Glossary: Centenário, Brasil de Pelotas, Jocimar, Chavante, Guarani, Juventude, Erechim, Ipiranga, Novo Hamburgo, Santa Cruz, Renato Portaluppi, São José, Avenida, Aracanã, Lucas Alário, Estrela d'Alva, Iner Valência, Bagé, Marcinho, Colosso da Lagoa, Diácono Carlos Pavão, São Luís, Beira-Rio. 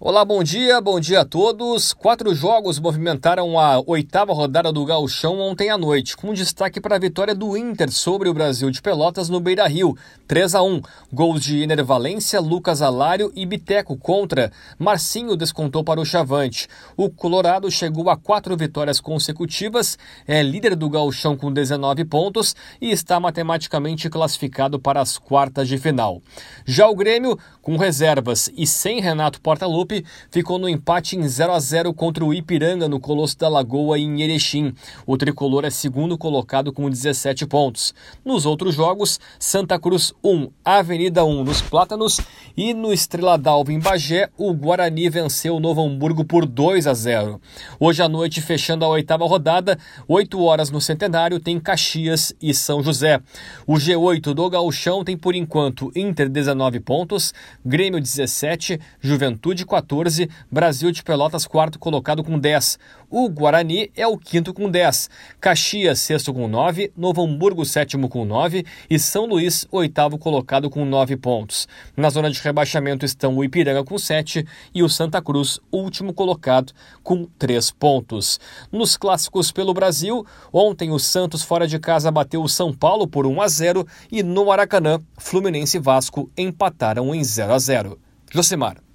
Olá, bom dia a todos. 4 jogos movimentaram a 8ª rodada do Gauchão ontem à noite, com destaque para a vitória do Inter sobre o Brasil de Pelotas no Beira-Rio, 3-1. Gols de Iner Valência, Lucas Alário e Biteco contra. Marcinho descontou para o Chavante. O Colorado chegou a 4 vitórias consecutivas, é líder do Gauchão com 19 pontos e está matematicamente classificado para as quartas de final. Já o Grêmio, com reservas e sem Renato Portaluppi, ficou no empate em 0-0 contra o Ipiranga no Colosso da Lagoa em Erechim. O tricolor é segundo colocado com 17 pontos. Nos outros jogos, Santa Cruz 1, Avenida 1 nos Plátanos e no Estrela d'Alva em Bagé, o Guarani venceu o Novo Hamburgo por 2-0. Hoje à noite, fechando a 8ª rodada, 8 horas no Centenário, tem Caxias e São José. O G8 do Gauchão tem por enquanto Inter 19 pontos, Grêmio 17, Juventude 14, Brasil de Pelotas, 4º colocado com 10. O Guarani é o 5º com 10. Caxias, 6º com 9. Novo Hamburgo, 7º com 9. E São Luís, 8º colocado com 9 pontos. Na zona de rebaixamento estão o Ipiranga com 7 e o Santa Cruz, último colocado, com 3 pontos. Nos clássicos pelo Brasil, ontem o Santos fora de casa bateu o São Paulo por 1-0 e no Aracanã, Fluminense e Vasco empataram em 0-0. Jocimar.